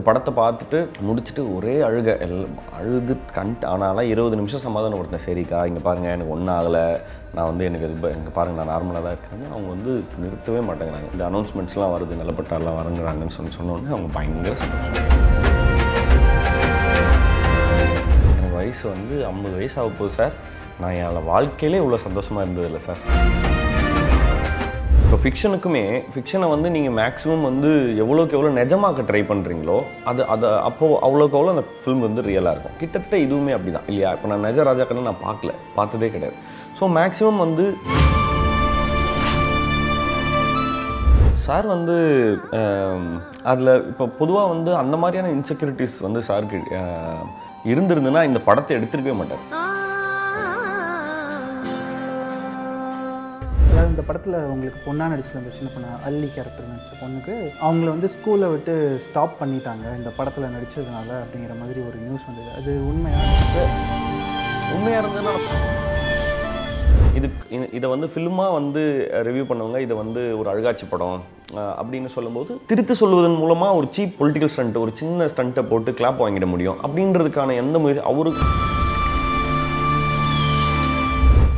இந்த படத்தை பார்த்துட்டு முடிச்சுட்டு ஒரே அழுகை அழுது ஆனாலாம் 20 நிமிஷம் சமாதானப்படுத்தினேன். சரிக்கா இங்கே பாருங்கள் எனக்கு ஒன்றும் ஆகலை, நான் வந்து எனக்கு இங்கே பாருங்கள் நான் நார்மலாக தான் இருக்காங்க. அவங்க வந்து நிறுத்தவே மாட்டேங்கிறாங்க. இந்த அனௌன்ஸ்மெண்ட்ஸ்லாம் வருது, நல்லப்பட்டாலாம் வரங்குறாங்கன்னு சொன்னோன்னே அவங்க பயங்கர சந்தோஷம். எனக்கு வயசு வந்து 50 வயசு ஆக போகுது சார். நான் என் வாழ்க்கையிலே இவ்வளோ சந்தோஷமாக இருந்ததில்லை சார். இப்போ ஃபிக்ஷனை வந்து நீங்கள் மேக்ஸிமம் வந்து எவ்வளோக்கு எவ்வளோ நிஜமாக்க ட்ரை பண்ணுறீங்களோ அது அப்போது அவ்வளோக்கு அவ்வளோ அந்த ஃபிலிம் வந்து ரியலாக இருக்கும். கிட்டத்தட்ட இதுவுமே அப்படி தான் இல்லையா? இப்போ நான் நிஜ ராஜாக்கள்லாம் நான் பார்த்ததே கிடையாது. ஸோ மேக்ஸிமம் வந்து சார் வந்து அதில் இப்போ பொதுவாக வந்து அந்த மாதிரியான இன்செக்யூரிட்டிஸ் வந்து சாருக்கு இருந்திருந்துன்னா இந்த படத்தை எடுத்துருக்கவே மாட்டார். இந்த படத்தில் அவங்களுக்கு பொண்ணாக நடிச்சுட்டு வந்து சின்ன பொண்ணு அல்லி கேரக்டர் நடித்த பொண்ணுக்கு அவங்கள வந்து ஸ்கூலை விட்டு ஸ்டாப் பண்ணிட்டாங்க இந்த படத்தில் நடித்ததுனால அப்படிங்கிற மாதிரி ஒரு நியூஸ் வந்தது. அது உண்மையாக இருந்ததுன்னா இதை வந்து ஃபிலிமாக வந்து ரிவ்யூ பண்ணுவாங்க. இதை வந்து ஒரு அழுகாட்சி படம் அப்படின்னு சொல்லும்போது திருத்து சொல்வதன் மூலமாக ஒரு சீப் பொலிட்டிக்கல் ஸ்டண்ட், ஒரு சின்ன ஸ்டண்ட்டை போட்டு கிளாப் வாங்கிட முடியும் அப்படின்றதுக்கான எந்த முயற்சி அவருக்கு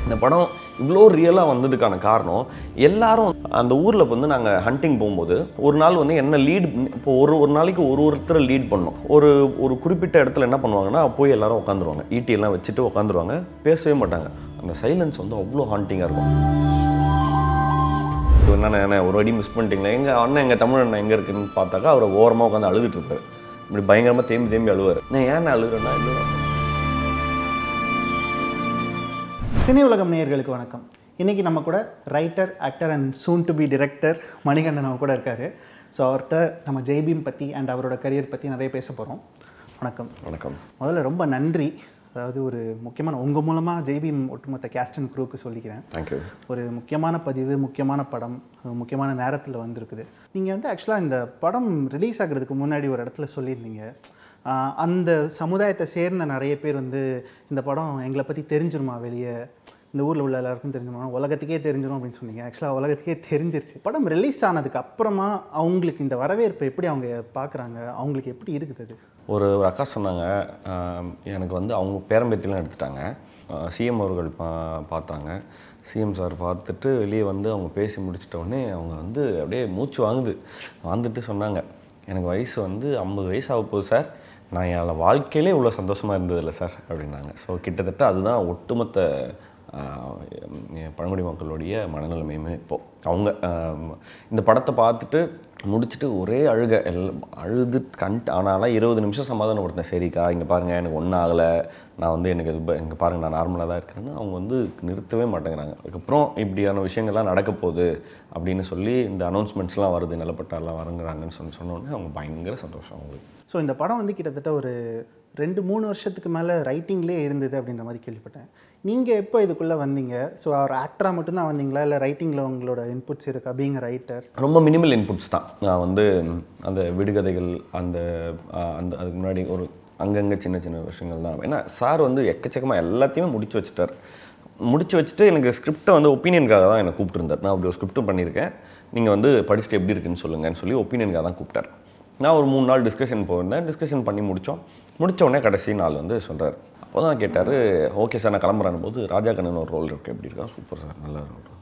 இந்த படம் இவ்வளோ ரியலாக வந்ததுக்கான காரணம் எல்லாரும் அந்த ஊரில் வந்து நாங்கள் ஹண்டிங் போகும்போது ஒரு நாள் வந்து என்ன லீட் இப்போ ஒரு நாளைக்கு ஒருத்தரை லீட் பண்ணோம். ஒரு குறிப்பிட்ட இடத்துல என்ன பண்ணுவாங்கன்னா போய் எல்லாரும் உட்காந்துருவாங்க, ஈட்டியெல்லாம் வச்சுட்டு உட்காந்துருவாங்க, பேசவே மாட்டாங்க. அந்த சைலன்ஸ் வந்து அவ்வளோ ஹாண்டிங்காக இருக்கும். இப்போ என்னென்ன ஒரு அடி மிஸ் பண்ணிட்டீங்களா, எங்கள் அண்ணன் எங்கள் தமிழ் அண்ணன் எங்கே இருக்குதுன்னு பார்த்தாக்கா அவரை ஓரமாக உட்காந்து அழுதுட்டுருப்பார். இப்படி பயங்கரமாக தேம்பி அழுவார். நான் ஏன்னா அழுகிறேன்னா இல்லை. சினி உலகம் நேயர்களுக்கு வணக்கம். இன்றைக்கி நம்ம கூட writer, actor and soon to be director Manikandan நம்ம கூட இருக்கார். ஸோ அவர்கிட்ட நம்ம ஜெய் பீம் பற்றி அண்ட் அவரோட கரியர் பற்றி நிறைய பேச போகிறோம். வணக்கம். வணக்கம். முதல்ல ரொம்ப நன்றி. அதாவது ஒரு முக்கியமான உங்கள் மூலமாக ஜெய் பீம் ஒட்டுமொத்த கேஸ்ட் அண்ட் குரூவுக்கு சொல்லிக்கிறேன். தேங்க்யூ. ஒரு முக்கியமான பதிவு, முக்கியமான படம், முக்கியமான நேரத்தில் வந்திருக்குது. நீங்கள் வந்து ஆக்சுவலாக இந்த படம் ரிலீஸ் ஆகிறதுக்கு முன்னாடி ஒரு இடத்துல சொல்லியிருந்தீங்க, அந்த சமுதாயத்தை சேர்ந்த நிறைய பேர் வந்து இந்த படம் எங்களை பற்றி தெரிஞ்சிருமா, வெளியே இந்த ஊரில் உள்ள எல்லாருக்கும் தெரிஞ்சிருமா, உலகத்துக்கே தெரிஞ்சிடும் அப்படின்னு சொன்னீங்க. ஆக்சுவலாக உலகத்துக்கே தெரிஞ்சிருச்சு. படம் ரிலீஸ் ஆனதுக்கு அப்புறமா அவங்களுக்கு இந்த வரவேற்பு எப்படி அவங்க பார்க்குறாங்க, அவங்களுக்கு எப்படி இருக்குது அது? ஒரு அக்கா சொன்னாங்க எனக்கு வந்து அவங்க பேரம்பேத்திலாம் எடுத்துட்டாங்க. சிஎம் அவர்கள் பார்த்தாங்க. சிஎம் சார் பார்த்துட்டு வெளியே வந்து அவங்க பேசி முடிச்சிட்டோடனே அவங்க வந்து அப்படியே மூச்சு வாங்கிட்டு சொன்னாங்க, எனக்கு வயசு வந்து 50 வயசு ஆக போகுது சார். நான் என் வாழ்க்கையிலே இவ்வளோ சந்தோஷமாக இருந்ததில்லை சார் அப்படின்னாங்க. ஸோ கிட்டத்தட்ட அதுதான் ஒட்டுமொத்த பழங்குடி மக்களுடைய மனநிலைமையுமே. இப்போது அவங்க இந்த படத்தை பார்த்துட்டு முடிச்சுட்டு ஒரே அழுகை அழுது ஆனாலாம் 20 நிமிஷம் சமாதானப்படுத்தினேன். சரிக்கா இங்கே பாருங்கள் எனக்கு ஒன்றும் ஆகலை, நான் வந்து எனக்கு இங்கே பாருங்கள் நான் நார்மலாக தான் இருக்கிறேன்னு அவங்க வந்து நிறுத்தவே மாட்டேங்கிறாங்க. அதுக்கப்புறம் இப்படியான விஷயங்கள்லாம் நடக்க போகுது அப்படின்னு சொல்லி இந்த அனௌன்ஸ்மெண்ட்ஸ்லாம் வருது, நல்லப்பட்டாலாம் வரங்குறாங்கன்னு சொன்னோன்னே அவங்க பயங்கர சந்தோஷம் அவங்களுக்கு. ஸோ இந்த படம் வந்து கிட்டத்தட்ட ஒரு 2-3 வருஷத்துக்கு மேலே ரைட்டிங்லேயே இருந்தது அப்படின்ற மாதிரி கேள்விப்பட்டேன். நீங்கள் எப்போ இதுக்குள்ளே வந்தீங்க? ஸோ ஒரு ஆக்டராக மட்டும்தான் வந்தீங்களா இல்லை ரைட்டிங்கில் உங்களோட இன்புட்ஸ் இருக்கா? பீங் ரைட்டர் ரொம்ப மினிமல் இன்புட்ஸ் தான். நான் வந்து அந்த விடுகதைகள் அந்த அதுக்கு முன்னாடி ஒரு அங்கங்கே சின்ன விஷயங்கள் தான். ஏன்னா சார் வந்து எக்கச்சக்கமாக எல்லாத்தையுமே முடிச்சு வச்சுட்டு எனக்கு ஸ்கிரிப்டை வந்து ஒப்பீனியனுக்காக தான் என்னை கூப்பிட்டுருந்தார். நான் அப்படி ஒரு ஸ்கிரிப்டும் பண்ணியிருக்கேன், நீங்கள் வந்து படிச்சுட்டு எப்படி இருக்குன்னு சொல்லுங்கன்னு சொல்லி ஒப்பீனியனுக்காக தான் கூப்பிட்டார். நான் ஒரு 3 நாள் டிஸ்கஷன் போயிருந்தேன். டிஸ்கஷன் பண்ணி முடித்தோடனே கடைசி நாள் வந்து சொல்கிறார். அப்போ தான் கேட்டார், ஓகே சார் நான் கிளம்புறேன் போது ராஜா கண்ணன் ஒரு ரோல் இருக்குது, எப்படி இருக்கா? சூப்பர் சார் நல்லா இருக்கும்.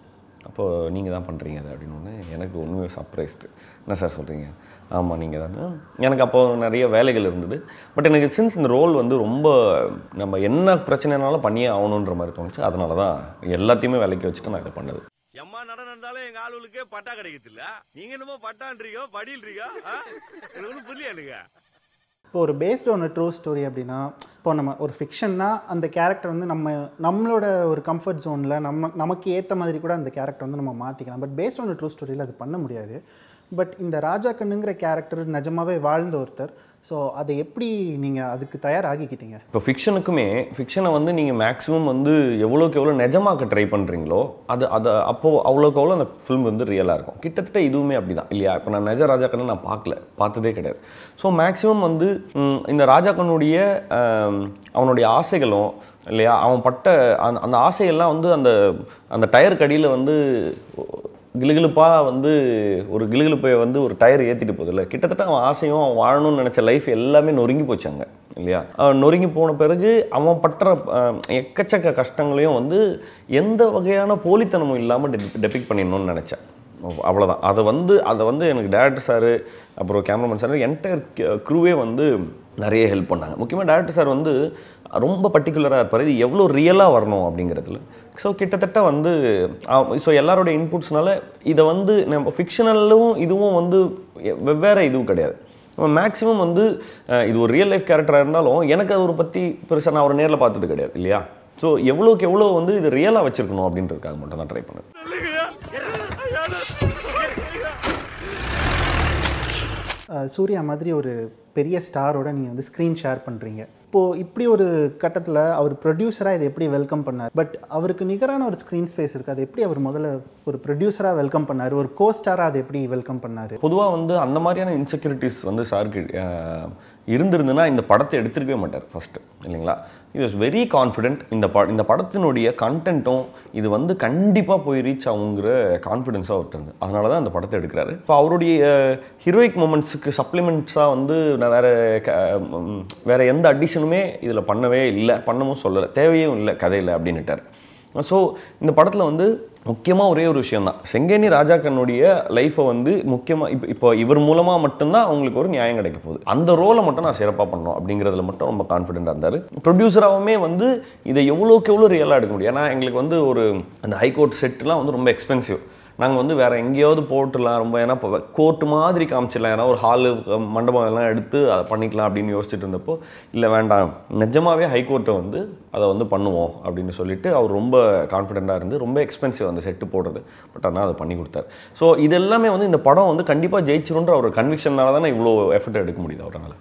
அப்போது நீங்கள் தான் பண்ணுறீங்க அது அப்படின்னு. எனக்கு ஒன்றுமே சர்ப்ரைஸ்டு. என்ன சார் சொல்கிறீங்க? ஆமாம் நீங்கள் தானே. எனக்கு அப்போது நிறைய வேலைகள் இருந்தது. பட் எனக்கு சின்ஸ் இந்த ரோல் வந்து ரொம்ப நம்ம என்ன பிரச்சனைனாலும் பண்ணியே ஆகணுன்ற மாதிரி தோணுச்சு. அதனால தான் எல்லாத்தையுமே வேலைக்கு வச்சுட்டு நான் இதை பண்ணது. எம்மா நடனாலும் எங்கள் ஆளுகளுக்கே பட்டா கிடைக்கல. நீங்கள் என்னமோ பட்டான்றீங்க படியில்றீங்க புரியலைங்க. இப்போ ஒரு based on a true story அப்படின்னா, இப்போ நம்ம ஒரு ஃபிக்ஷன்னா அந்த கேரக்டர் வந்து நம்மளோட ஒரு கம்ஃபர்ட் ஜோனில் நமக்கு ஏற்ற மாதிரி கூட அந்த கேரக்டர் வந்து நம்ம மாற்றிக்கலாம். But based on a true ஸ்டோரியில் அது பண்ண முடியாது. பட் இந்த ராஜா கண்ணுங்கிற கேரக்டர் நிஜமாகவே வாழ்ந்த ஒருத்தர். ஸோ அதை எப்படி நீங்கள் அதுக்கு தயாராகிக்கிட்டீங்க? இப்போ ஃபிக்ஷனை வந்து நீங்கள் மேக்ஸிமம் வந்து எவ்வளோக்கு எவ்வளோ நிஜமாக்க ட்ரை பண்ணுறீங்களோ அது அப்போது அவ்வளோக்கு அவ்வளோ அந்த ஃபிலிம் வந்து ரியலாக இருக்கும். கிட்டத்தட்ட இதுவுமே அப்படி தான் இல்லையா? இப்போ நான் நிஜ ராஜா கண்ணை நான் பார்த்ததே கிடையாது. ஸோ மேக்ஸிமம் வந்து இந்த ராஜா கண்ணுடைய அவனுடைய ஆசைகளும் இல்லையா. அவன் பட்ட அந்த ஆசையெல்லாம் வந்து அந்த அந்த டயருக்கு அடியில் வந்து கிளுகிழுப்பாக வந்து ஒரு கிளுகிழுப்பை வந்து ஒரு டயர் ஏற்றிட்டு போதில்லை. கிட்டத்தட்ட அவன் ஆசையும் அவன் வாழணும்னு நினச்ச லைஃப் எல்லாமே நொறுங்கி போச்சாங்க இல்லையா. நொறுங்கி போன பிறகு அவன் பற்ற எக்கச்சக்க கஷ்டங்களையும் வந்து எந்த வகையான போலித்தனமும் இல்லாமல் டெபிக்ட் பண்ணிடணும்னு நினச்சேன். அவ்வளோதான். அதை வந்து எனக்கு டேரக்டர் சார் அப்புறம் கேமராமேன் சார் என்டையர் க்ரூவே வந்து நிறைய ஹெல்ப் பண்ணாங்க. முக்கியமாக டேரக்டர் சார் வந்து ரொம்ப பர்டிகுலராக இருப்பார், இது எவ்வளோ ரியலாக வரணும் அப்படிங்கிறதுல. ஸோ கிட்டத்தட்ட வந்து ஸோ எல்லாரோடைய இன்புட்ஸ்னால இதை வந்து நம்ம ஃபிக்ஷனலும் இதுவும் வந்து வெவ்வேறு இதுவும் கிடையாது. நம்ம மேக்ஸிமம் வந்து இது ஒரு ரியல் லைஃப் கேரக்டராக இருந்தாலும் எனக்கு அவரை பற்றி பெருசாக நான் அவரை நேரில் பார்த்தது கிடையாது இல்லையா. ஸோ எவ்வளோக்கு எவ்வளோ வந்து இது ரியலாக வச்சுருக்கணும் அப்படின்றதுக்காக மட்டும் தான் ட்ரை பண்ணுவேன். சூர்யா மாதிரி ஒரு பெரிய ஸ்டாரோட நீங்கள் வந்து ஸ்க்ரீன் ஷேர் பண்ணுறீங்க. இப்போது இப்படி ஒரு கட்டத்தில் அவர் ப்ரொடியூசராக இதை எப்படி வெல்கம் பண்ணார்? பட் அவருக்கு நிகரான ஒரு ஸ்க்ரீன் ஸ்பேஸ் இருக்குது, அதை எப்படி அவர் முதல்ல ஒரு ப்ரொடியூசராக வெல்கம் பண்ணார், ஒரு கோ ஸ்டாராக அதை எப்படி வெல்கம் பண்ணார்? பொதுவாக வந்து அந்த மாதிரியான இன்செக்யூரிட்டிஸ் வந்து சாருக்கு இருந்திருந்துன்னா இந்த படத்தை எடுத்துருக்கவே மாட்டார் ஃபஸ்ட்டு இல்லைங்களா. It was very confident. இந்த படத்தினுடைய கண்டென்ட்டும் இது வந்து கண்டிப்பாக போய் ரீச் ஆகுங்கிற கான்ஃபிடென்ஸாக அவர்கிட்ட இருந்து, அதனால தான் அந்த படத்தை எடுக்கிறாரு. இப்போ அவருடைய ஹீரோயிக் மூமெண்ட்ஸுக்கு சப்ளிமெண்ட்ஸாக வந்து நான் வேறு எந்த அடிஷனுமே இதில் பண்ணவே இல்லை, பண்ணவும் சொல்லலை, தேவையும் இல்லை கதையில் அப்படின்னுட்டார். ஸோ இந்த படத்தில் வந்து முக்கியமாக ஒரே ஒரு விஷயந்தான், செங்கேணி ராஜாக்கனுடைய லைஃப்பை வந்து முக்கியமாக இப்போ இவர் மூலமாக மட்டும்தான் அவங்களுக்கு ஒரு நியாயம் கிடைக்க போகுது, அந்த ரோலை மட்டும் நான் சிறப்பாக பண்ணோம் அப்படிங்கிறதுல மட்டும் ரொம்ப கான்ஃபிடென்ட்டாக இருந்தார். ப்ரொடியூசராகவுமே வந்து இதை எவ்வளோக்கு எவ்வளோ ரியலாக எடுக்க முடியும். ஏன்னா எங்களுக்கு வந்து ஒரு அந்த ஹைகோர்ட் செட்டுலாம் வந்து ரொம்ப எக்ஸ்பென்சிவ். நாங்கள் வந்து வேறு எங்கேயாவது போட்டுடலாம் ரொம்ப, ஏன்னா இப்போ கோர்ட்டு மாதிரி காமிச்சிடலாம், ஏன்னா ஒரு ஹாலு மண்டபம் எல்லாம் எடுத்து அதை பண்ணிக்கலாம் அப்படின்னு யோசிச்சுட்டு இருந்தப்போ இல்லை வேண்டாம், நிஜமாகவே ஹைகோர்ட்டை வந்து அதை வந்து பண்ணுவோம் அப்படின்னு சொல்லிட்டு அவர் ரொம்ப கான்ஃபிடென்ட்டாக இருந்து ரொம்ப எக்ஸ்பென்சிவ் அந்த செட்டு போடுறது, பட் ஆனால் அதை பண்ணி கொடுத்தார். ஸோ இது எல்லாமே வந்து இந்த படம் வந்து கண்டிப்பாக ஜெயிச்சிருன்ற ஒரு கன்விக்ஷனால தான் இவ்வளோ எஃபர்ட் எடுக்க முடியுது அவரால்.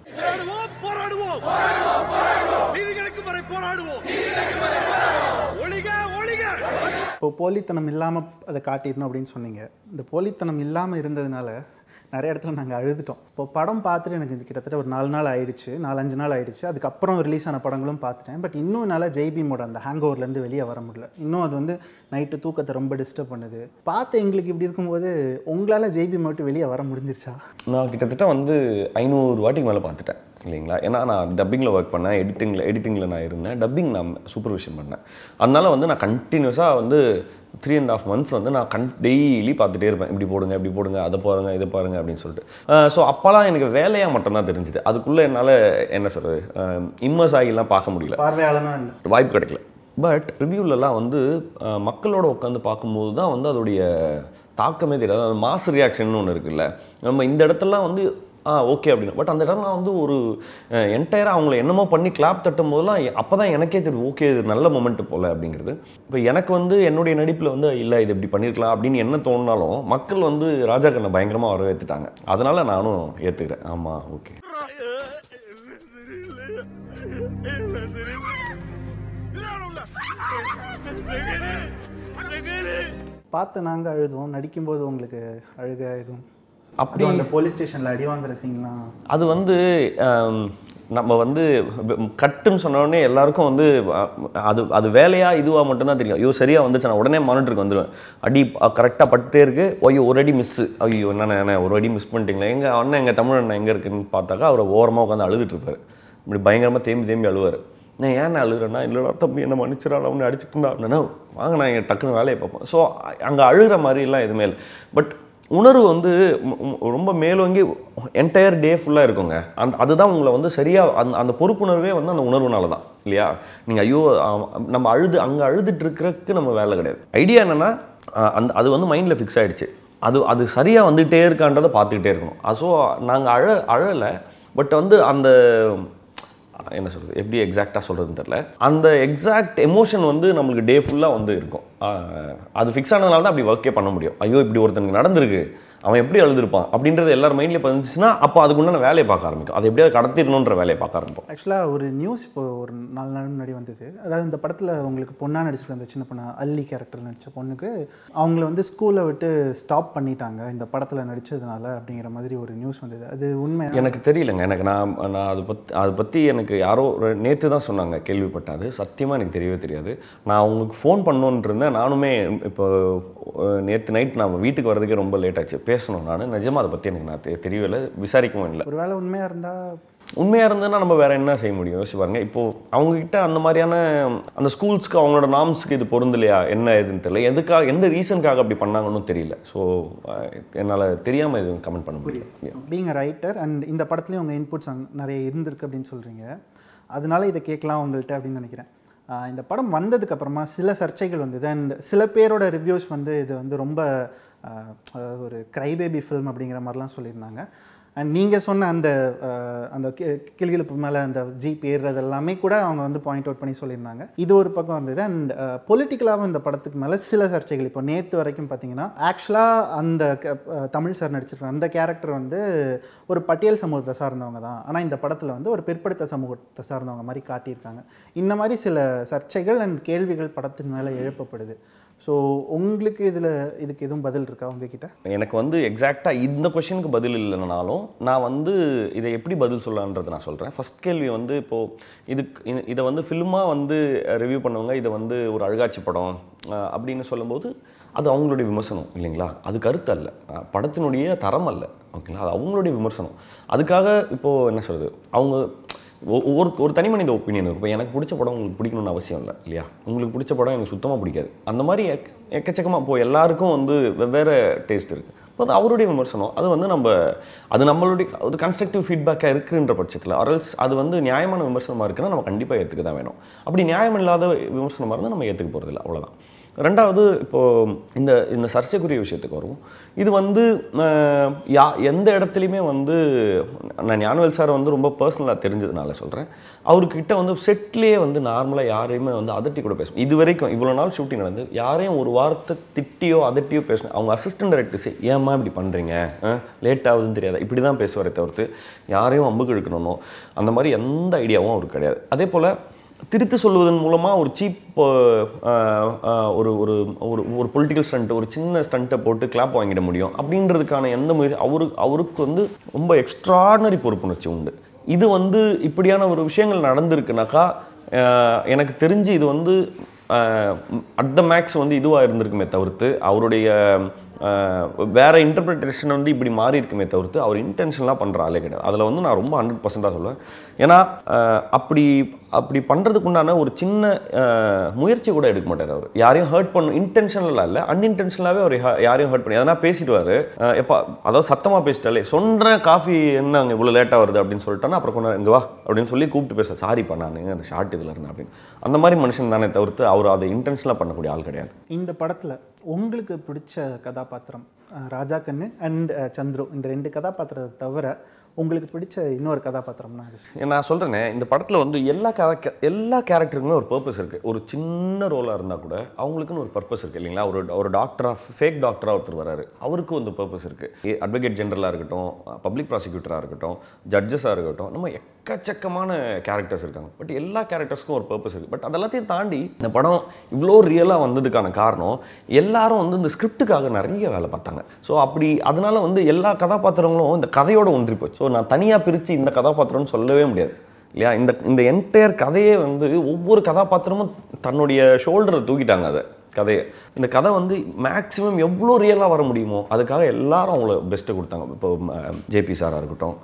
இப்போ போலித்தனம் இல்லாமல் அதை காட்டிடணும் அப்படின்னு சொன்னீங்க. இந்த போலித்தனம் இல்லாமல் இருந்ததுனால நிறைய இடத்துல நாங்கள் அழுதுட்டோம். இப்போ படம் பார்த்துட்டு எனக்கு இது கிட்டத்தட்ட ஒரு 4 நாள் ஆயிடுச்சு, 4-5 நாள் ஆயிடுச்சு. அதுக்கப்புறம் ரிலீஸ் ஆன படங்களும் பார்த்துட்டேன். பட் இன்னும் என்னால் ஜெய் பீமோட அந்த ஹேங் ஓவர்லேருந்து வெளியே வர முடியல. இன்னும் அது வந்து நைட்டு தூக்கத்தை ரொம்ப டிஸ்டர்ப் பண்ணுது. பார்த்து எங்களுக்கு இப்படி இருக்கும்போது உங்களால் ஜெய் பீம் மட்டும் வெளியே வர முடிஞ்சிருச்சா? நான் கிட்டத்தட்ட வந்து 500 வாட்டிக்கு மேலே பார்த்துட்டேன் இல்லைங்களா. ஏன்னா நான் டப்பிங்கில் ஒர்க் பண்ணேன், எடிட்டிங்கில் நான் இருந்தேன், டப்பிங் நான் சூப்பர்விஷன் பண்ணேன். அதனால் வந்து நான் கண்டினியூஸாக வந்து 3.5 months வந்து நான் டெய்லி பார்த்துட்டே இருப்பேன். இப்படி போடுங்க, இப்படி போடுங்க, அதை பாருங்கள், இதை பாருங்கள் அப்படின்னு சொல்லிட்டு. ஸோ அப்போலாம் எனக்கு வேலையாக மட்டும்தான் தெரிஞ்சுது. அதுக்குள்ளே என்னால் என்ன சொல்கிறது, இம்மர்ஸ் ஆகிலாம் பார்க்க முடியல, பார்வையாளனாக வாய்ப்பு கிடைக்கல. பட் ரிவ்யூலலாம் வந்து மக்களோட உட்காந்து பார்க்கும்போது தான் வந்து அதோடைய தாக்கமே தெரியாது. அது மாஸ் ரியாக்ஷன் ஒன்று இருக்குல்ல, நம்ம இந்த இடத்துலலாம் வந்து ஓகே அப்படின்னு, பட் அந்த இடம்லாம் வந்து ஒரு என்டையராக அவங்கள என்னமோ பண்ணி கிளாப் தட்டும் போதெல்லாம் அப்போ தான் எனக்கே தெரியும், ஓகே இது நல்ல மொமெண்ட் போல் அப்படிங்கிறது. இப்போ எனக்கு வந்து என்னுடைய நடிப்பில் வந்து இல்லை இது இப்படி பண்ணியிருக்கலாம் அப்படின்னு என்ன தோணினாலும் மக்கள் வந்து ராஜாக்கண்ணை பயங்கரமாக வரவேற்றுட்டாங்க. அதனால் நானும் ஏற்றுக்கிறேன். ஆமாம், ஓகே. பார்த்து நாங்கள் அழுதுவோம், நடிக்கும்போது உங்களுக்கு அழுக எதுவும் அப்படி அந்த போலீஸ் ஸ்டேஷனில் அடி வாங்குற சீன்லாம் அது வந்து நம்ம வந்து கட்டுன்னு சொன்னோடனே எல்லாருக்கும் வந்து அது அது வேலையாக இதுவாக மட்டும்தான் தெரியும். ஐயோ சரியாக வந்துச்சு, நான் உடனே மானிட்டருக்கு வந்துடுவேன், அடி கரெக்டாக பட்டுட்டே இருக்கு, ஐயோ ஒரு அடி மிஸ்ஸு, ஐயோ என்ன ஒரு அடி மிஸ் பண்ணிட்டீங்களா, எங்கள் அண்ணன் எங்கள் தமிழ் அண்ணன் எங்கே இருக்குன்னு பார்த்தாக்கா அவர் ஓரமாக உட்காந்து அழுதுட்டுருப்பார். இப்படி பயங்கரமாக தேம்பி அழுவார். நான் ஏன் அழுகிறேன்னா, இல்லைடா தம்பி என்ன மன்னிச்சிடலாம் ஒன்று அடிச்சுட்டுண்டா அப்படின்னா வாங்க நான் எங்கள் டக்குன்னு வேலையை பார்ப்போம். ஸோ அங்கே அழுகிற மாதிரிலாம் எதுவுமே இல்லை. பட் உணர்வு வந்து ரொம்ப மேலோங்கி என்டையர் டே ஃபுல்லாக இருக்குங்க. அதுதான் உங்களை வந்து சரியாக அந்த பொறுப்புணர்வே வந்து அந்த உணர்வுனால தான் இல்லையா. நீங்கள் ஐயோ நம்ம அங்கே அழுதுட்டுருக்கிறதுக்கு நம்ம வேலை கிடையாது. ஐடியா என்னென்னா அது வந்து மைண்டில் ஃபிக்ஸ் ஆகிடுச்சு, அது சரியாக வந்துகிட்டே இருக்கான்றதை பார்த்துக்கிட்டே இருக்கணும். ஸோ நாங்கள் அழலை. பட் வந்து அந்த என்ன சொல்கிறது, எப்படி எக்ஸாக்டாக சொல்கிறதுன்னு தெரில, அந்த எக்ஸாக்ட் எமோஷன் வந்து நம்மளுக்கு டே ஃபுல்லாக வந்து இருக்கும். அது ஃபிக்ஸ் ஆனதுனால தான் அப்படி ஒர்க்கே பண்ண முடியும். ஐயோ இப்படி ஒருத்தனுக்கு நடந்திருக்கு, அவன் எப்படி எழுதிருப்பான் அப்படின்றது எல்லார் மைண்ட்லேயே பதிஞ்சிச்சுன்னா அப்போ அதுக்குண்டான வேலையை பார்க்க ஆரம்பிக்கும், அதை எப்படியாவது கடத்திடணுன்ற வேலையை பார்க்க ஆரம்பிப்போம். ஆக்சுவலாக ஒரு நியூஸ் இப்போ ஒரு 4 நாள் முன்னாடி வந்தது, அதாவது இந்த படத்தில் உங்களுக்கு பொண்ணாக நடிச்சிட்டு இருந்த சின்ன பொண்ணு அல்லி கேரக்டரில் நடித்த பொண்ணுக்கு அவங்கள வந்து ஸ்கூலை விட்டு ஸ்டாப் பண்ணிட்டாங்க இந்த படத்தில் நடித்ததுனால அப்படிங்கிற மாதிரி ஒரு நியூஸ் வந்தது. அது உண்மை எனக்கு தெரியலங்க, எனக்கு நான் அதை பற்றி எனக்கு யாரோ நேற்று தான் சொன்னாங்க, கேள்விப்பட்டேன். அது சத்தியமாக எனக்கு தெரியவே தெரியாது. நான் அவங்களுக்கு ஃபோன் பண்ணணுன்ட்டு இருந்தேன். நானுமே இப்போ நேற்று நைட் நான் வீட்டுக்கு வர்றதுக்கே ரொம்ப லேட் ஆச்சு, பேசணும் நான் நிஜமாக அதை பற்றி எனக்கு நான் தெரியவில்லை, விசாரிக்கவும் இல்லை. ஒருவேளை உண்மையாக இருந்ததுன்னா நம்ம வேறு என்ன செய்ய முடியும்? யோசிச்சு பாருங்கள். இப்போது அவங்கக்கிட்ட அந்த மாதிரியான அந்த ஸ்கூல்ஸ்க்கு அவங்களோட நார்ம்ஸ்க்கு இது பொருந்தலையா என்ன எதுன்னு தெரியல, எதுக்காக எந்த ரீசனுக்காக அப்படி பண்ணாங்கன்னு தெரியல. ஸோ என்னால் தெரியாமல் எதுவும் கமெண்ட் பண்ண முடியும். பீங் அ ரைட்டர் அண்ட் இந்த படத்துலேயும் உங்கள் இன்புட்ஸ் நிறைய இருந்திருக்கு அப்படின்னு சொல்கிறீங்க, அதனால இதை கேட்கலாம் உங்கள்கிட்ட அப்படின்னு நினைக்கிறேன். இந்த படம் வந்ததுக்கப்புறமா சில சர்ச்சைகள் வந்தது அண்ட் சில பேரோட ரிவ்யூஸ் வந்து இது வந்து ரொம்ப அதாவது ஒரு க்ரைபேபி ஃபில்ம் அப்படிங்கிற மாதிரிலாம் சொல்லியிருந்தாங்க. அண்ட் நீங்கள் சொன்ன அந்த கிளிகிழப்பு மேலே அந்த ஜீப் ஏறுறது எல்லாமே கூட அவங்க வந்து பாயிண்ட் அவுட் பண்ணி சொல்லியிருந்தாங்க. இது ஒரு பக்கம் இருந்தது. அண்ட் பொலிட்டிக்கலாகவும் இந்த படத்துக்கு மேலே சில சர்ச்சைகள். இப்போ நேற்று வரைக்கும் பார்த்தீங்கன்னா ஆக்சுவலாக அந்த தமிழ் சார் நடிச்சிருக்காங்க, அந்த கேரக்டர் வந்து ஒரு பட்டியல் சமூகத்தை சார்ந்தவங்க தான், ஆனால் இந்த படத்தில் வந்து ஒரு பிற்படுத்த சமூகத்தை சார்ந்தவங்க மாதிரி காட்டியிருக்காங்க. இந்த மாதிரி சில சர்ச்சைகள் அண்ட் கேள்விகள் படத்தின் மேலே எழுப்பப்படுது. ஸோ உங்களுக்கு இதுக்கு எதுவும் பதில் இருக்கா உங்ககிட்ட? எனக்கு வந்து எக்ஸாக்டாக இந்த கொஷனுக்கு பதில் இல்லைனாலும் நான் வந்து இதை எப்படி பதில் சொல்லலான்றது நான் சொல்கிறேன். ஃபஸ்ட் கேள்வி வந்து இப்போது இதை வந்து ஃபிலிமாக வந்து ரிவ்யூ பண்ணவங்க இதை வந்து ஒரு அழுகாட்சி படம் அப்படின்னு சொல்லும்போது அது அவங்களுடைய விமர்சனம் இல்லைங்களா, அது கருத்து அல்ல, படத்தினுடைய தரம் அல்ல, ஓகேங்களா, அது அவங்களுடைய விமர்சனம். அதுக்காக இப்போது என்ன சொல்கிறது, அவங்க ஒரு தனி மனித ஒப்பீனியன் இருக்கும். எனக்கு பிடிச்ச படம் உங்களுக்கு பிடிக்கணும்னு அவசியம் இல்லை இல்லையா, உங்களுக்கு பிடிச்ச படம் எனக்கு சுத்தமாக பிடிக்காது, அந்த மாதிரி எக்கச்சக்கமாக இப்போது எல்லாருக்கும் வந்து வெவ்வேறு டேஸ்ட் இருக்குது. இப்போ அது அவருடைய விமர்சனம், அது வந்து நம்மளுடைய ஒரு கன்ஸ்ட்ரக்டிவ் ஃபீட்பேக்காக இருக்குன்ற பட்சத்தில் அரல்ஸ் அது வந்து நியாயமான விமர்சனமாக இருக்குன்னா நம்ம கண்டிப்பாக ஏற்றுக்க தான் வேணும். அப்படி நியாயம் இல்லாத விமர்சனமாக இருந்தால் நம்ம ஏற்றுக்க போகிறதில்ல, அவ்வளோதான். ரெண்டாவது இப்போது இந்த சர்ச்சைக்குரிய விஷயத்துக்கு வரும். இது வந்து எந்த இடத்துலையுமே வந்து நான் ஞானவேல் சார் வந்து ரொம்ப பர்சனலாக தெரிஞ்சதுனால சொல்கிறேன், அவர்கிட்ட வந்து செட்லேயே வந்து நார்மலாக யாரையுமே வந்து அதட்டி கூட பேசணும். இது வரைக்கும் இவ்வளோ நாள் ஷூட்டிங் நடந்து யாரையும் ஒரு வார்த்தை திட்டியோ அதட்டியோ பேசணும். அவங்க அசிஸ்டன்ட் டைரக்டர்ஸு ஏம்மா இப்படி பண்ணுறீங்க லேட் ஆகுதுன்னு தெரியாது இப்படி தான் பேசுவாரே தவிர்த்து யாரையும் அம்புக்கு எடுக்கணும்னோ அந்த மாதிரி எந்த ஐடியாவும் அவருக்கு கிடையாது. அதே போல் திருத்து சொல்வதன் மூலமாக ஒரு சீப் ஒரு ஒரு ஒரு ஒரு பொலிட்டிக்கல் ஸ்டண்ட் ஒரு சின்ன ஸ்டண்ட்டை போட்டு கிளாப் வாங்கிட முடியும் அப்படின்றதுக்கான எந்த முயற்சி அவருக்கு வந்து ரொம்ப எக்ஸ்ட்ராடனரி பொறுப்புணர்ச்சி உண்டு. இது வந்து இப்படியான ஒரு விஷயங்கள் நடந்திருக்குனாக்கா எனக்கு தெரிஞ்சு இது வந்து அட் த மேக்ஸ் வந்து இதுவாக இருந்திருக்குமே தவிர்த்து அவருடைய வேறு இன்டர்பிரிட்டேஷன் வந்து இப்படி மாறி இருக்குமே தவிர்த்து அவர் இன்டென்ஷன்லாம் பண்ணுற ஆளே கிடையாது. அதில் வந்து நான் ரொம்ப 100% சொல்லுவேன். ஏன்னா அப்படி பண்ணுறதுக்குண்டான ஒரு சின்ன முயற்சி கூட எடுக்க மாட்டார் அவர். யாரையும் ஹர்ட் பண்ண இன்டென்ஷனலாக இல்லை, அன்இன்டென்ஷனலாகவே அவர் யாரையும் ஹர்ட் பண்ணி எதனா பேசிடுவார். எப்போ அதாவது சத்தமாக பேசிட்டாலே சொன்ன காஃபி என்ன அங்கே இவ்வளோ லேட்டாக வருது அப்படின்னு சொல்லிட்டோன்னா அப்புறம் கொண்டா இங்கே வா அப்படின்னு சொல்லி கூப்பிட்டு பேச சாரிப்பா நானுங்க அந்த ஷார்ட் இதில் இருந்தேன் அப்படின்னு அந்த மாதிரி மனுஷன் தானே தவிர்த்து அவர் அதை இன்டென்ஷனலாக பண்ணக்கூடிய ஆள் கிடையாது. இந்த படத்தில் உங்களுக்கு பிடிச்ச கதாபாத்திரம் ராஜா கண்ணு அண்ட் சந்துரு, இந்த 2 கதாபாத்திரத்தை தவிர உங்களுக்கு பிடிச்ச இன்னொரு கதாபாத்திரம்னா? நான் சொல்கிறேனே இந்த படத்தில் வந்து எல்லா கேரக்டருக்குமே ஒரு பர்பஸ் இருக்குது. ஒரு சின்ன ரோலாக இருந்தால் கூட அவங்களுக்குன்னு ஒரு பர்பஸ் இருக்குது இல்லைங்களா. ஒரு டாக்டராக ஃபேக் டாக்டராக ஒருத்தர் வராரு, அவருக்கு வந்து பர்பஸ் இருக்குது. அட்வொகேட் ஜெனரலாக இருக்கட்டும், பப்ளிக் ப்ராசிக்யூட்டராக இருக்கட்டும், ஜட்ஜஸாக இருக்கட்டும், நம்ம எக்கச்சக்கமான கேரக்டர்ஸ் இருக்காங்க. பட் எல்லா கேரக்டர்ஸ்க்கும் ஒரு பர்பஸ் இருக்குது. பட் அதெல்லாத்தையும் தாண்டி இந்த படம் இவ்வளோ ரியலாக வந்ததுக்கான காரணம் எல்லாரும் வந்து இந்த ஸ்கிரிப்டுக்காக நிறைய வேலை பார்த்தாங்க. ஸோ அதனால வந்து எல்லா கதாபாத்திரங்களும் இந்த கதையோட ஒன்றி போச்சு. ஸோ நான் தனியாக பிரித்து இந்த கதாபாத்திரம்னு சொல்லவே முடியாது இல்லையா. இந்த என்டையர் கதையை வந்து ஒவ்வொரு கதாபாத்திரமும் தன்னுடைய ஷோல்டரை தூக்கிட்டாங்க. அதை கதையை இந்த கதை வந்து மேக்ஸிமம் எவ்வளோ ரியலாக வர முடியுமோ அதுக்காக எல்லாரும் அவங்கள பெஸ்ட்டை கொடுத்தாங்க. இப்போ ஜேபி சாராக இருக்கட்டும்,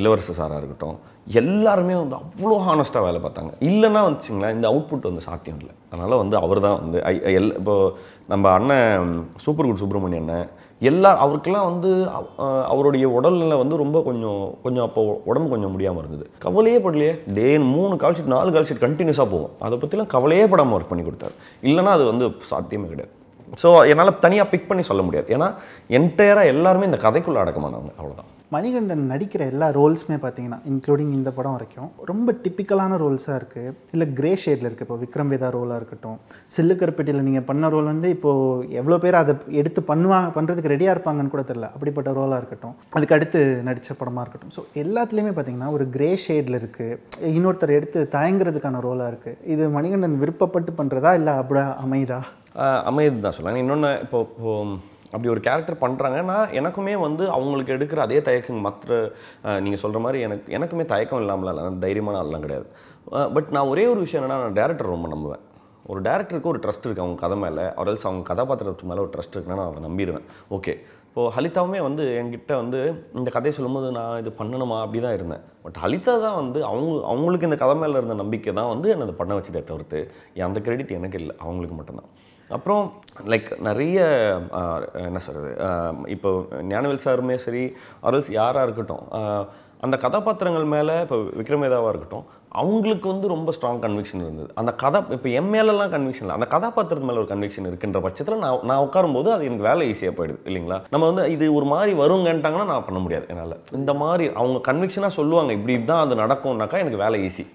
இளவரசர் சாராக இருக்கட்டும், எல்லாருமே வந்து அவ்வளோ ஹானஸ்ட்டாக வேலை பார்த்தாங்க. இல்லைன்னா வந்துச்சிங்களேன் இந்த அவுட்புட் வந்து சாத்தியம் இல்லை. அதனால் வந்து அவர் தான் வந்து இப்போது நம்ம அண்ணன் சூப்பர்குட் சுப்பிரமணிய அண்ணன் அவருக்கெல்லாம் வந்து அவருடைய உடல்நிலை வந்து ரொம்ப கொஞ்சம் அப்போ உடம்பு கொஞ்சம் முடியாமல் இருந்தது. கவலையே படலையே, டே 3 கால் ஷீட் 4 கால் ஷீட் கண்டினியூஸாக போகும். அதை பற்றிலாம் கவலையே படாமல் ஒர்க் பண்ணி கொடுத்தாரு. இல்லைனா அது வந்து சாத்தியமே கிடையாது. ஸோ என்னால் தனியாக பிக் பண்ணி சொல்ல முடியாது, ஏன்னா என்டையராக எல்லாருமே இந்த கதைக்குள்ளே அடக்கமானவங்க. அவ்வளோதான். மணிகண்டன் நடிக்கிற எல்லா ரோல்ஸுமே பார்த்தீங்கன்னா இன்க்ளூடிங் இந்த படம் வரைக்கும் ரொம்ப டிப்பிக்கலான ரோல்ஸாக இருக்குது, இல்லை கிரே ஷேடில் இருக்குது. இப்போ விக்ரம் வேதா ரோலாக இருக்கட்டும், சில்லுக்கருப்பேட்டையில் நீங்கள் பண்ண ரோல் வந்து இப்போது எவ்வளோ பேர் அதை எடுத்து பண்ணுறதுக்கு ரெடியாக இருப்பாங்கன்னு கூட தெரில, அப்படிப்பட்ட ரோலாக இருக்கட்டும், அதுக்கு அடுத்து நடித்த படமாக இருக்கட்டும். ஸோ எல்லாத்துலேயுமே பார்த்திங்கன்னா ஒரு கிரே ஷேடில் இருக்குது, இன்னொருத்தர் எடுத்து தயங்குறதுக்கான ரோலாக இருக்குது. இது மணிகண்டன் விருப்பப்பட்டு பண்ணுறதா இல்லை அப்படி அமைதா? அமைது தான் சொல்லுவாங்க. இன்னொன்று இப்போது அப்படி ஒரு கேரக்டர் பண்ணுறாங்கன்னா எனக்குமே வந்து அவங்களுக்கு எடுக்கிற அதே தயக்கம், மற்ற நீங்கள் சொல்கிற மாதிரி எனக்குமே தயக்கம் இல்லாமலாம் இல்லை, தைரியமான ஆள்லாம் கிடையாது. பட் நான் ஒரே ஒரு விஷயம் என்னென்னா, நான் டேரக்டர் ரொம்ப நம்புவேன். ஒரு டேரக்டருக்கு ஒரு ட்ரஸ்ட் இருக்குது அவங்க கதை மேலே, அவரல்ஸ் அவங்க கதாபாத்திரத்துக்கு மேலே ஒரு ட்ரஸ்ட் இருக்குன்னா நான் அதை நம்பிடுவேன். ஓகே, இப்போது ஹலிதாவுமே வந்து என்கிட்ட வந்து இந்த கதையை சொல்லும்போது நான் இது பண்ணணுமா அப்படி தான் இருந்தேன். பட் ஹலிதா தான் வந்து அவங்களுக்கு இந்த கதை மேலே இருந்த நம்பிக்கை தான் வந்து என்னை அதை பண்ண வச்சதே தவிர்த்து அந்த கிரெடிட் எனக்கு இல்லை, அவங்களுக்கு மட்டும்தான். அப்புறம் லைக் நிறைய என்ன சொல்கிறது, இப்போ ஞானவேல் சாருமே சரி, அரல்ஸ் யாராக இருக்கட்டும், அந்த கதாபாத்திரங்கள் மேலே இப்போ விக்ரமேதாவாக இருக்கட்டும், அவங்களுக்கு வந்து ரொம்ப ஸ்ட்ராங் கன்விக்ஷன் இருந்தது. அந்த கதை இப்போ என் மேலெலாம் கன்விக்ஷன் இல்லை, அந்த கதாபாத்திரத்து மேலே ஒரு கன்விக்ஷன் இருக்குன்ற பட்சத்தில் நான் உட்காரும்போது அது எனக்கு வேலை ஈஸியாக போயிடுது இல்லைங்களா. நம்ம வந்து இது ஒரு மாதிரி வருங்கன்ட்டாங்கன்னா நான் பண்ண முடியாது என்னால். இந்த மாதிரி அவங்க கன்விக்ஷனாக சொல்லுவாங்க, இப்படி தான் அது நடக்கும்னாக்கா எனக்கு வேலை ஈஸி,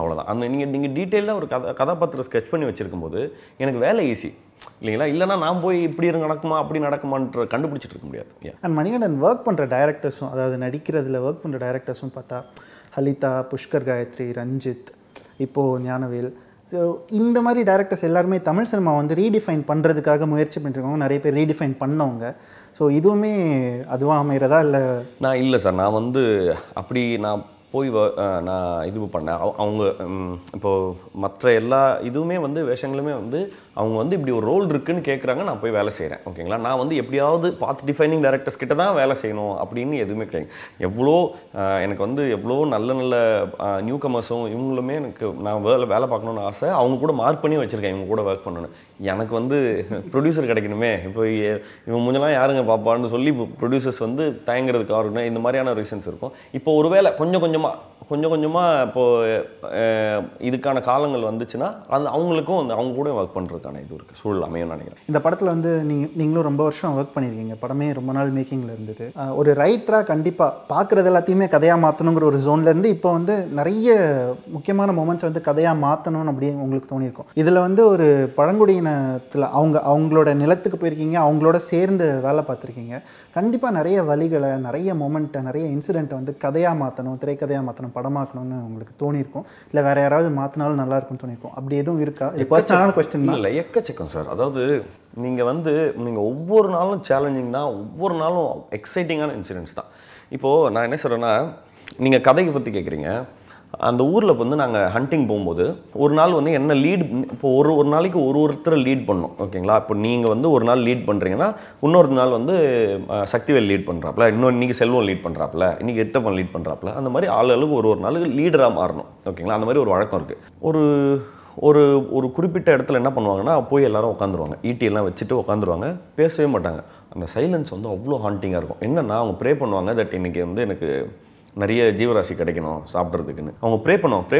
அவ்வளோதான். அந்த நீங்கள் டீட்டெயிலாக ஒரு கதாபாத்திரம் ஸ்கெட்ச் பண்ணி வச்சுருக்கும்போது எனக்கு வேலை ஈஸி இல்லைங்களா. இல்லைனா நான் போய் இப்படி நடக்குமா அப்படி நடக்குமான்ற கண்டுபிடிச்சிட்டு இருக்க முடியாது. அண்ட் மணிகண்டன் ஒர்க் பண்ணுற டைரக்டர்ஸும், அதாவது நடிக்கிறதுல ஒர்க் பண்ணுற டைரக்டர்ஸும் பார்த்தா ஹலிதா, புஷ்கர் காயத்ரி, ரஞ்சித், இப்போது ஞானவேல், ஸோ இந்த மாதிரி டைரக்டர்ஸ் எல்லாருமே தமிழ் சினிமா வந்து ரீடிஃபைன் பண்ணுறதுக்காக முயற்சி பண்ணிருக்கவங்க, நிறைய பேர் ரீடிஃபைன் பண்ணவங்க. ஸோ இதுவுமே அதுவாக அமைகிறதா இல்லை? நான் இல்லை சார், நான் வந்து அப்படி நான் போய் நான் இது பண்ணேன். அவங்க இப்போது மற்ற எல்லா இதுவுமே வந்து வேஷங்களுமே வந்து அவங்க வந்து இப்படி ஒரு ரோல் இருக்குதுன்னு கேட்குறாங்க, நான் போய் வேலை செய்கிறேன். ஓகேங்களா, நான் வந்து எப்படியாவது பார்த்து டிஃபைனிங் டேரக்டர்ஸ் கிட்ட தான் வேலை செய்யணும் அப்படின்னு எதுவுமே கிடையாது. எவ்வளோ எனக்கு வந்து எவ்வளோ நல்ல நல்ல நியூ கமர்ஸும் இவங்களுமே எனக்கு நான் வேலை பார்க்கணுன்னு ஆசை, அவங்க கூட மார்க் பண்ணி வச்சுருக்கேன் இவங்க கூட ஒர்க் பண்ணணும். எனக்கு வந்து ப்ரொடியூசர் கிடைக்கணுமே, இப்போ இவன் முன்னெல்லாம் யாருங்க பார்ப்பான்னு சொல்லி ப்ரொடியூசர்ஸ் வந்து தயங்குறதுக்கு காரணம் இந்த மாதிரியான ரீசன்ஸ் இருக்கும். இப்போ ஒருவேளை கொஞ்சம் கொஞ்சமாக இப்போது இதுக்கான காலங்கள் வந்துச்சுன்னா அது அவங்களுக்கும் வந்து அவங்க கூட ஒர்க் பண்ணுறதுக்கான இது இருக்குது சூழல் அமையும் நினைக்கிறேன். இந்த படத்தில் வந்து நீங்களும் ரொம்ப வருஷம் ஒர்க் பண்ணியிருக்கீங்க, படமே ரொம்ப நாள் மேக்கிங்கில் இருந்தது. ஒரு ரைட்டராக கண்டிப்பாக பார்க்குறது எல்லாத்தையுமே கதையாக மாற்றணுங்கிற ஒரு ஜோன்லேருந்து இப்போ வந்து நிறைய முக்கியமான மொமெண்ட்ஸ் வந்து கதையாக மாற்றணும்னு அப்படியே உங்களுக்கு தோணியிருக்கும். இதில் வந்து ஒரு பழங்குடியினத்தில் அவங்களோட நிலத்துக்கு போயிருக்கீங்க, அவங்களோட சேர்ந்து வேலை பார்த்துருக்கீங்க. கண்டிப்பாக நிறைய வழிகளை, நிறைய மொமெண்ட்டை, நிறைய இன்சிடெண்ட்டை வந்து கதையாக மாற்றணும், திரைக்கதையாக மாற்றணும், படமாக்கணும்னு உங்களுக்கு தோணியிருக்கும், இல்லை வேறு யாராவது மாற்றினாலும் நல்லா இருக்கும்னு தோணியிருக்கும். அப்படி எதுவும் இருக்கா? பர்சனலான கொஸ்டின் இல்லை, எக்கச்சக்கம் சார். அதாவது நீங்கள் ஒவ்வொரு நாளும் சேலஞ்சிங் தான், ஒவ்வொரு நாளும் எக்ஸைட்டிங்கான இன்சிடென்ட்ஸ் தான். இப்போது நான் என்ன சொல்கிறேன்னா, நீங்கள் கதையை பற்றி கேட்குறீங்க. அந்த ஊரில் வந்து நாங்கள் ஹண்டிங் போகும்போது ஒரு நாள் வந்து என்ன லீட், இப்போ ஒரு நாளைக்கு ஒருத்தரை லீட் பண்ணோம். ஓகேங்களா, இப்போ நீங்கள் வந்து ஒரு நாள் லீட் பண்ணுறீங்கன்னா இன்னொரு நாள் வந்து சக்திவேல் லீட் பண்ணுறாப்புல, இன்றைக்கி செல்வம் லீட் பண்ணுறாப்புல, இன்றைக்கி எட்டப்பன் லீட் பண்ணுறாப்புல, அந்த மாதிரி ஆளுக்கு ஒரு நாளுக்கு லீடராக மாறணும். ஓகேங்களா, அந்த மாதிரி ஒரு வழக்கம் இருக்குது. ஒரு ஒரு ஒரு குறிப்பிட்ட இடத்துல என்ன பண்ணுவாங்கன்னா, போய் எல்லோரும் உட்காந்துருவாங்க, ஈட்டியெல்லாம் வச்சுட்டு உட்காந்துருவாங்க, பேசவே மாட்டாங்க. அந்த சைலன்ஸ் வந்து அவ்வளோ ஹாண்டிங்காக இருக்கும். என்னென்னா அவங்க ப்ரே பண்ணுவாங்க, தட் இன்றைக்கி வந்து எனக்கு நிறைய ஜீவராசி கிடைக்கணும் சாப்பிட்றதுக்குன்னு அவங்க ப்ரே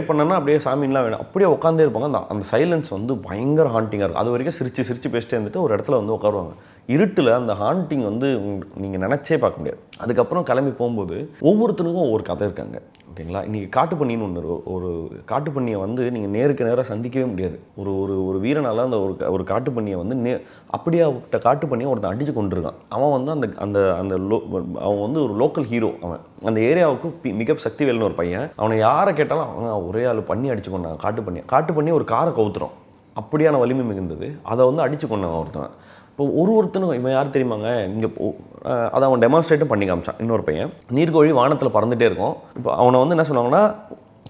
பண்ணனா அப்படியே சாமின்லாம் வேணும், அப்படியே உட்காந்தே இருப்பாங்க. அந்த சைலன்ஸ் வந்து பயங்கர ஹாண்டிங்காக இருக்கும். அது வரைக்கும் சிரித்து சிரித்து பேசிட்டே இருந்துட்டு ஒரு இடத்துல வந்து உட்காருவாங்க. இருட்டில் அந்த ஹாண்டிங் வந்து நீங்கள் நினச்சே பார்க்க முடியாது. அதுக்கப்புறம் கிளம்பி போகும்போது ஒவ்வொருத்தருக்கும் ஒவ்வொரு கதை இருக்காங்க. ஓகேங்களா, இன்றைக்கி காட்டுப்பண்ணின்னு ஒன்று, ஒரு காட்டுப்பண்ணியை வந்து நீங்கள் நேருக்கு நேராக சந்திக்கவே முடியாது. ஒரு ஒரு ஒரு வீரனால் அந்த ஒரு காட்டுப்பண்ணியை வந்து அப்படியே காட்டுப்பண்ணியை ஒருத்தன் அடித்து கொண்டிருக்கான். அவன் வந்து அந்த அந்த அந்த லோ அவன் வந்து ஒரு லோக்கல் ஹீரோ, அவன் அந்த ஏரியாவுக்கு மிக சக்திவேல்னு ஒரு பையன். அவனை யாரை கேட்டாலும் அவன் ஒரே ஆள் பண்ணி அடித்து கொண்டான். காட்டுப்பண்ணி ஒரு காரை கவுத்துறோம், அப்படியான வலிமை மிகுந்தது, அதை வந்து அடித்து கொண்டான் ஒருத்தன். இப்போ ஒருத்தனும் இவன் யார் தெரியுமாங்க, இங்கே அதை அவன் டெமான்ஸ்ட்ரேட்டும் பண்ணி காமிச்சான். இன்னொரு பையன் நீர்கோழி வானத்தில் பறந்துகிட்டே இருக்கும். இப்போ அவனை வந்து என்ன சொன்னாங்கன்னா,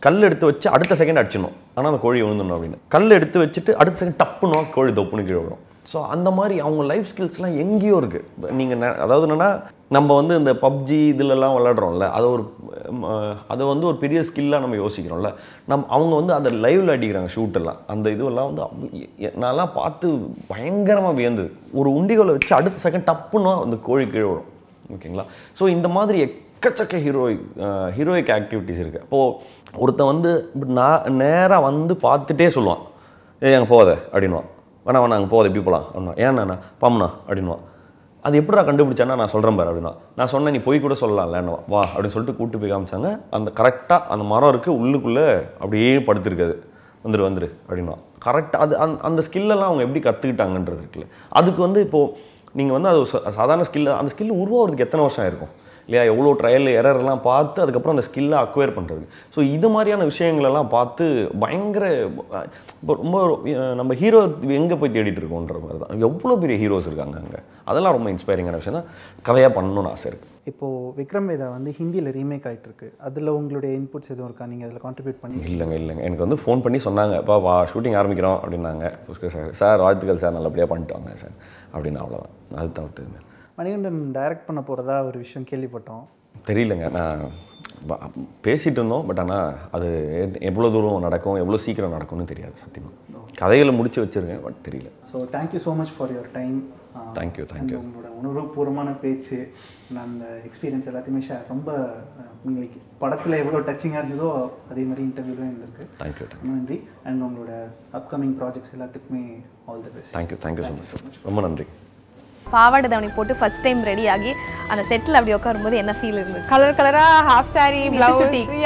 கல் எடுத்து வச்சு அடுத்த செகண்ட் அடிச்சிடணும், ஆனால் அந்த கோழி விழுந்துடணும் அப்படின்னு. கல் எடுத்து வச்சுட்டு அடுத்த செகண்ட் டப்புன்னு கோழி தொப்புன்னு கீழே விடும். ஸோ அந்த மாதிரி அவங்க லைஃப் ஸ்கில்ஸ்லாம் எங்கேயோ இருக்குது. நீங்கள் அதாவது என்னென்னா, நம்ம வந்து இந்த பப்ஜி இதிலெல்லாம் விளையாடுறோம்ல, அதை வந்து ஒரு பெரிய ஸ்கில்லாக நம்ம யோசிக்கிறோம்ல. அவங்க வந்து அந்த லைவில் அடிக்கிறாங்க ஷூட்டெல்லாம், அந்த இதுவெல்லாம் வந்து நான்லாம் பார்த்து பயங்கரமாக வியந்தது. ஒரு உண்டிகோலை வச்சு அடுத்த செகண்ட் டப்புன்னா அந்த கோழி கீழே வரும். ஓகேங்களா, ஸோ இந்த மாதிரி எக்கச்சக்க ஹீரோயிக் ஆக்டிவிட்டிஸ் இருக்குது. அப்போது ஒருத்தன் வந்து நான் நேராக வந்து பார்த்துட்டே சொல்லுவான், ஏ அங்கே போகாத அப்படின்வான். வேணா வேணா அங்கே போகுது எப்படி போகலாம் அப்படின்னா, ஏன்னா பாம்ண்ணா அப்படின்வான். அது எப்படா கண்டுபிடிச்சானா, நான் சொல்கிறேன் பாரு அப்படின்னா. நான் சொன்னேன் நீ போய் கூட சொல்லலாம் இல்லைன்னுவா. வா அப்படின்னு சொல்லிட்டு கூப்பிட்டு போய் காமிச்சாங்க. அந்த கரெக்டாக அந்த மரம் இருக்குது, உள்ளுக்குள்ளே அப்படியே படுத்துருக்காது. வந்துரு அப்படின்னா கரெக்டாக அது அந்த ஸ்கில்லெல்லாம் அவங்க எப்படி கற்றுக்கிட்டாங்கன்றது இருக்குல்ல. அதுக்கு வந்து இப்போது நீங்கள் வந்து அது சாதாரண ஸ்கில், அந்த ஸ்கில் உருவாகிறதுக்கு எத்தனை வருஷம் ஆயிருக்கும் இல்லையா? எவ்வளோ ட்ரையல் எரர்லாம் பார்த்து அதுக்கப்புறம் அந்த ஸ்கில்லை அக்வயர் பண்ணுறது. ஸோ இது மாதிரியான விஷயங்களெல்லாம் பார்த்து பயங்கர இப்போ ரொம்ப நம்ம ஹீரோ எங்கே போய் தேடிட்டு இருக்கோன்ற மாதிரி தான். எவ்வளோ பெரிய ஹீரோஸ் இருக்காங்க அங்கே, அதெல்லாம் ரொம்ப இன்ஸ்பைரிங்கான விஷயம் தான். கதையாக பண்ணணும்னு ஆசை இருக்குது. இப்போது விக்ரம் வேதா வந்து ஹிந்தியில் ரீமேக் ஆகிட்டு இருக்கு, அதில் உங்களுடைய இன்புட்ஸ் எதுவும் இருக்கா? நீங்கள் அதில் கான்ட்ரிபியூட் பண்ணி? இல்லைங்க எனக்கு வந்து ஃபோன் பண்ணி சொன்னாங்க, இப்போ வா ஷூட்டிங் ஆரம்பிக்கிறோம் அப்படின்னாங்க. புஷ்கர் சார் சார் வாழ்த்துக்கள் சார், நல்லபடியாக பண்ணிட்டாங்க சார் அப்படின்னு. அவ்வளோதான், அது தவிர்த்துங்க. மணிகண்டன் டைரக்ட் பண்ண போகிறதா ஒரு விஷயம் கேள்விப்பட்டோம். தெரியலங்க, நான் பேசிகிட்டு இருந்தோம். பட் ஆனால் அது எவ்வளோ தூரம் நடக்கும், எவ்வளோ சீக்கிரம் நடக்கும்னு தெரியாது சத்தியமாக. கதைகளை முடிச்சு வச்சுருக்கேன், பட் தெரியல. So thank you so much for your time. Thank you. உங்களோட உணர்வுபூர்வமான பேச்சு, நான் அந்த எக்ஸ்பீரியன்ஸ் எல்லாத்தையுமே ஷேர். ரொம்ப உங்களுக்கு படத்தில் எவ்வளோ டச்சிங்காக இருந்ததோ அதே மாதிரி இன்டர்வியூலும் இருந்திருக்கு. தேங்க்யூ. நன்றி. அண்ட் உங்களோட அப்கமிங் ப்ராஜெக்ட்ஸ் எல்லாத்துக்குமே all the best. Thank you so much. ரொம்ப நன்றி. பாவாடை தவணி போட்டு ஃபர்ஸ்ட் டைம் ரெடி ஆகி அந்த செட்டில் அப்படி உட்காரும்போது என்ன ஃபீல் இருந்துச்சு? கலர் கலராக ஹாஃப் சாரி, பிளவுஸ்,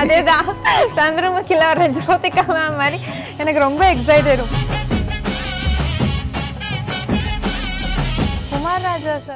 அதே தான் சந்திரமுகியில் வர ஜோதிகா மேம் மாதிரி எனக்கு ரொம்ப எக்ஸைட் ஆயிடும். குமார் ராஜா சார்.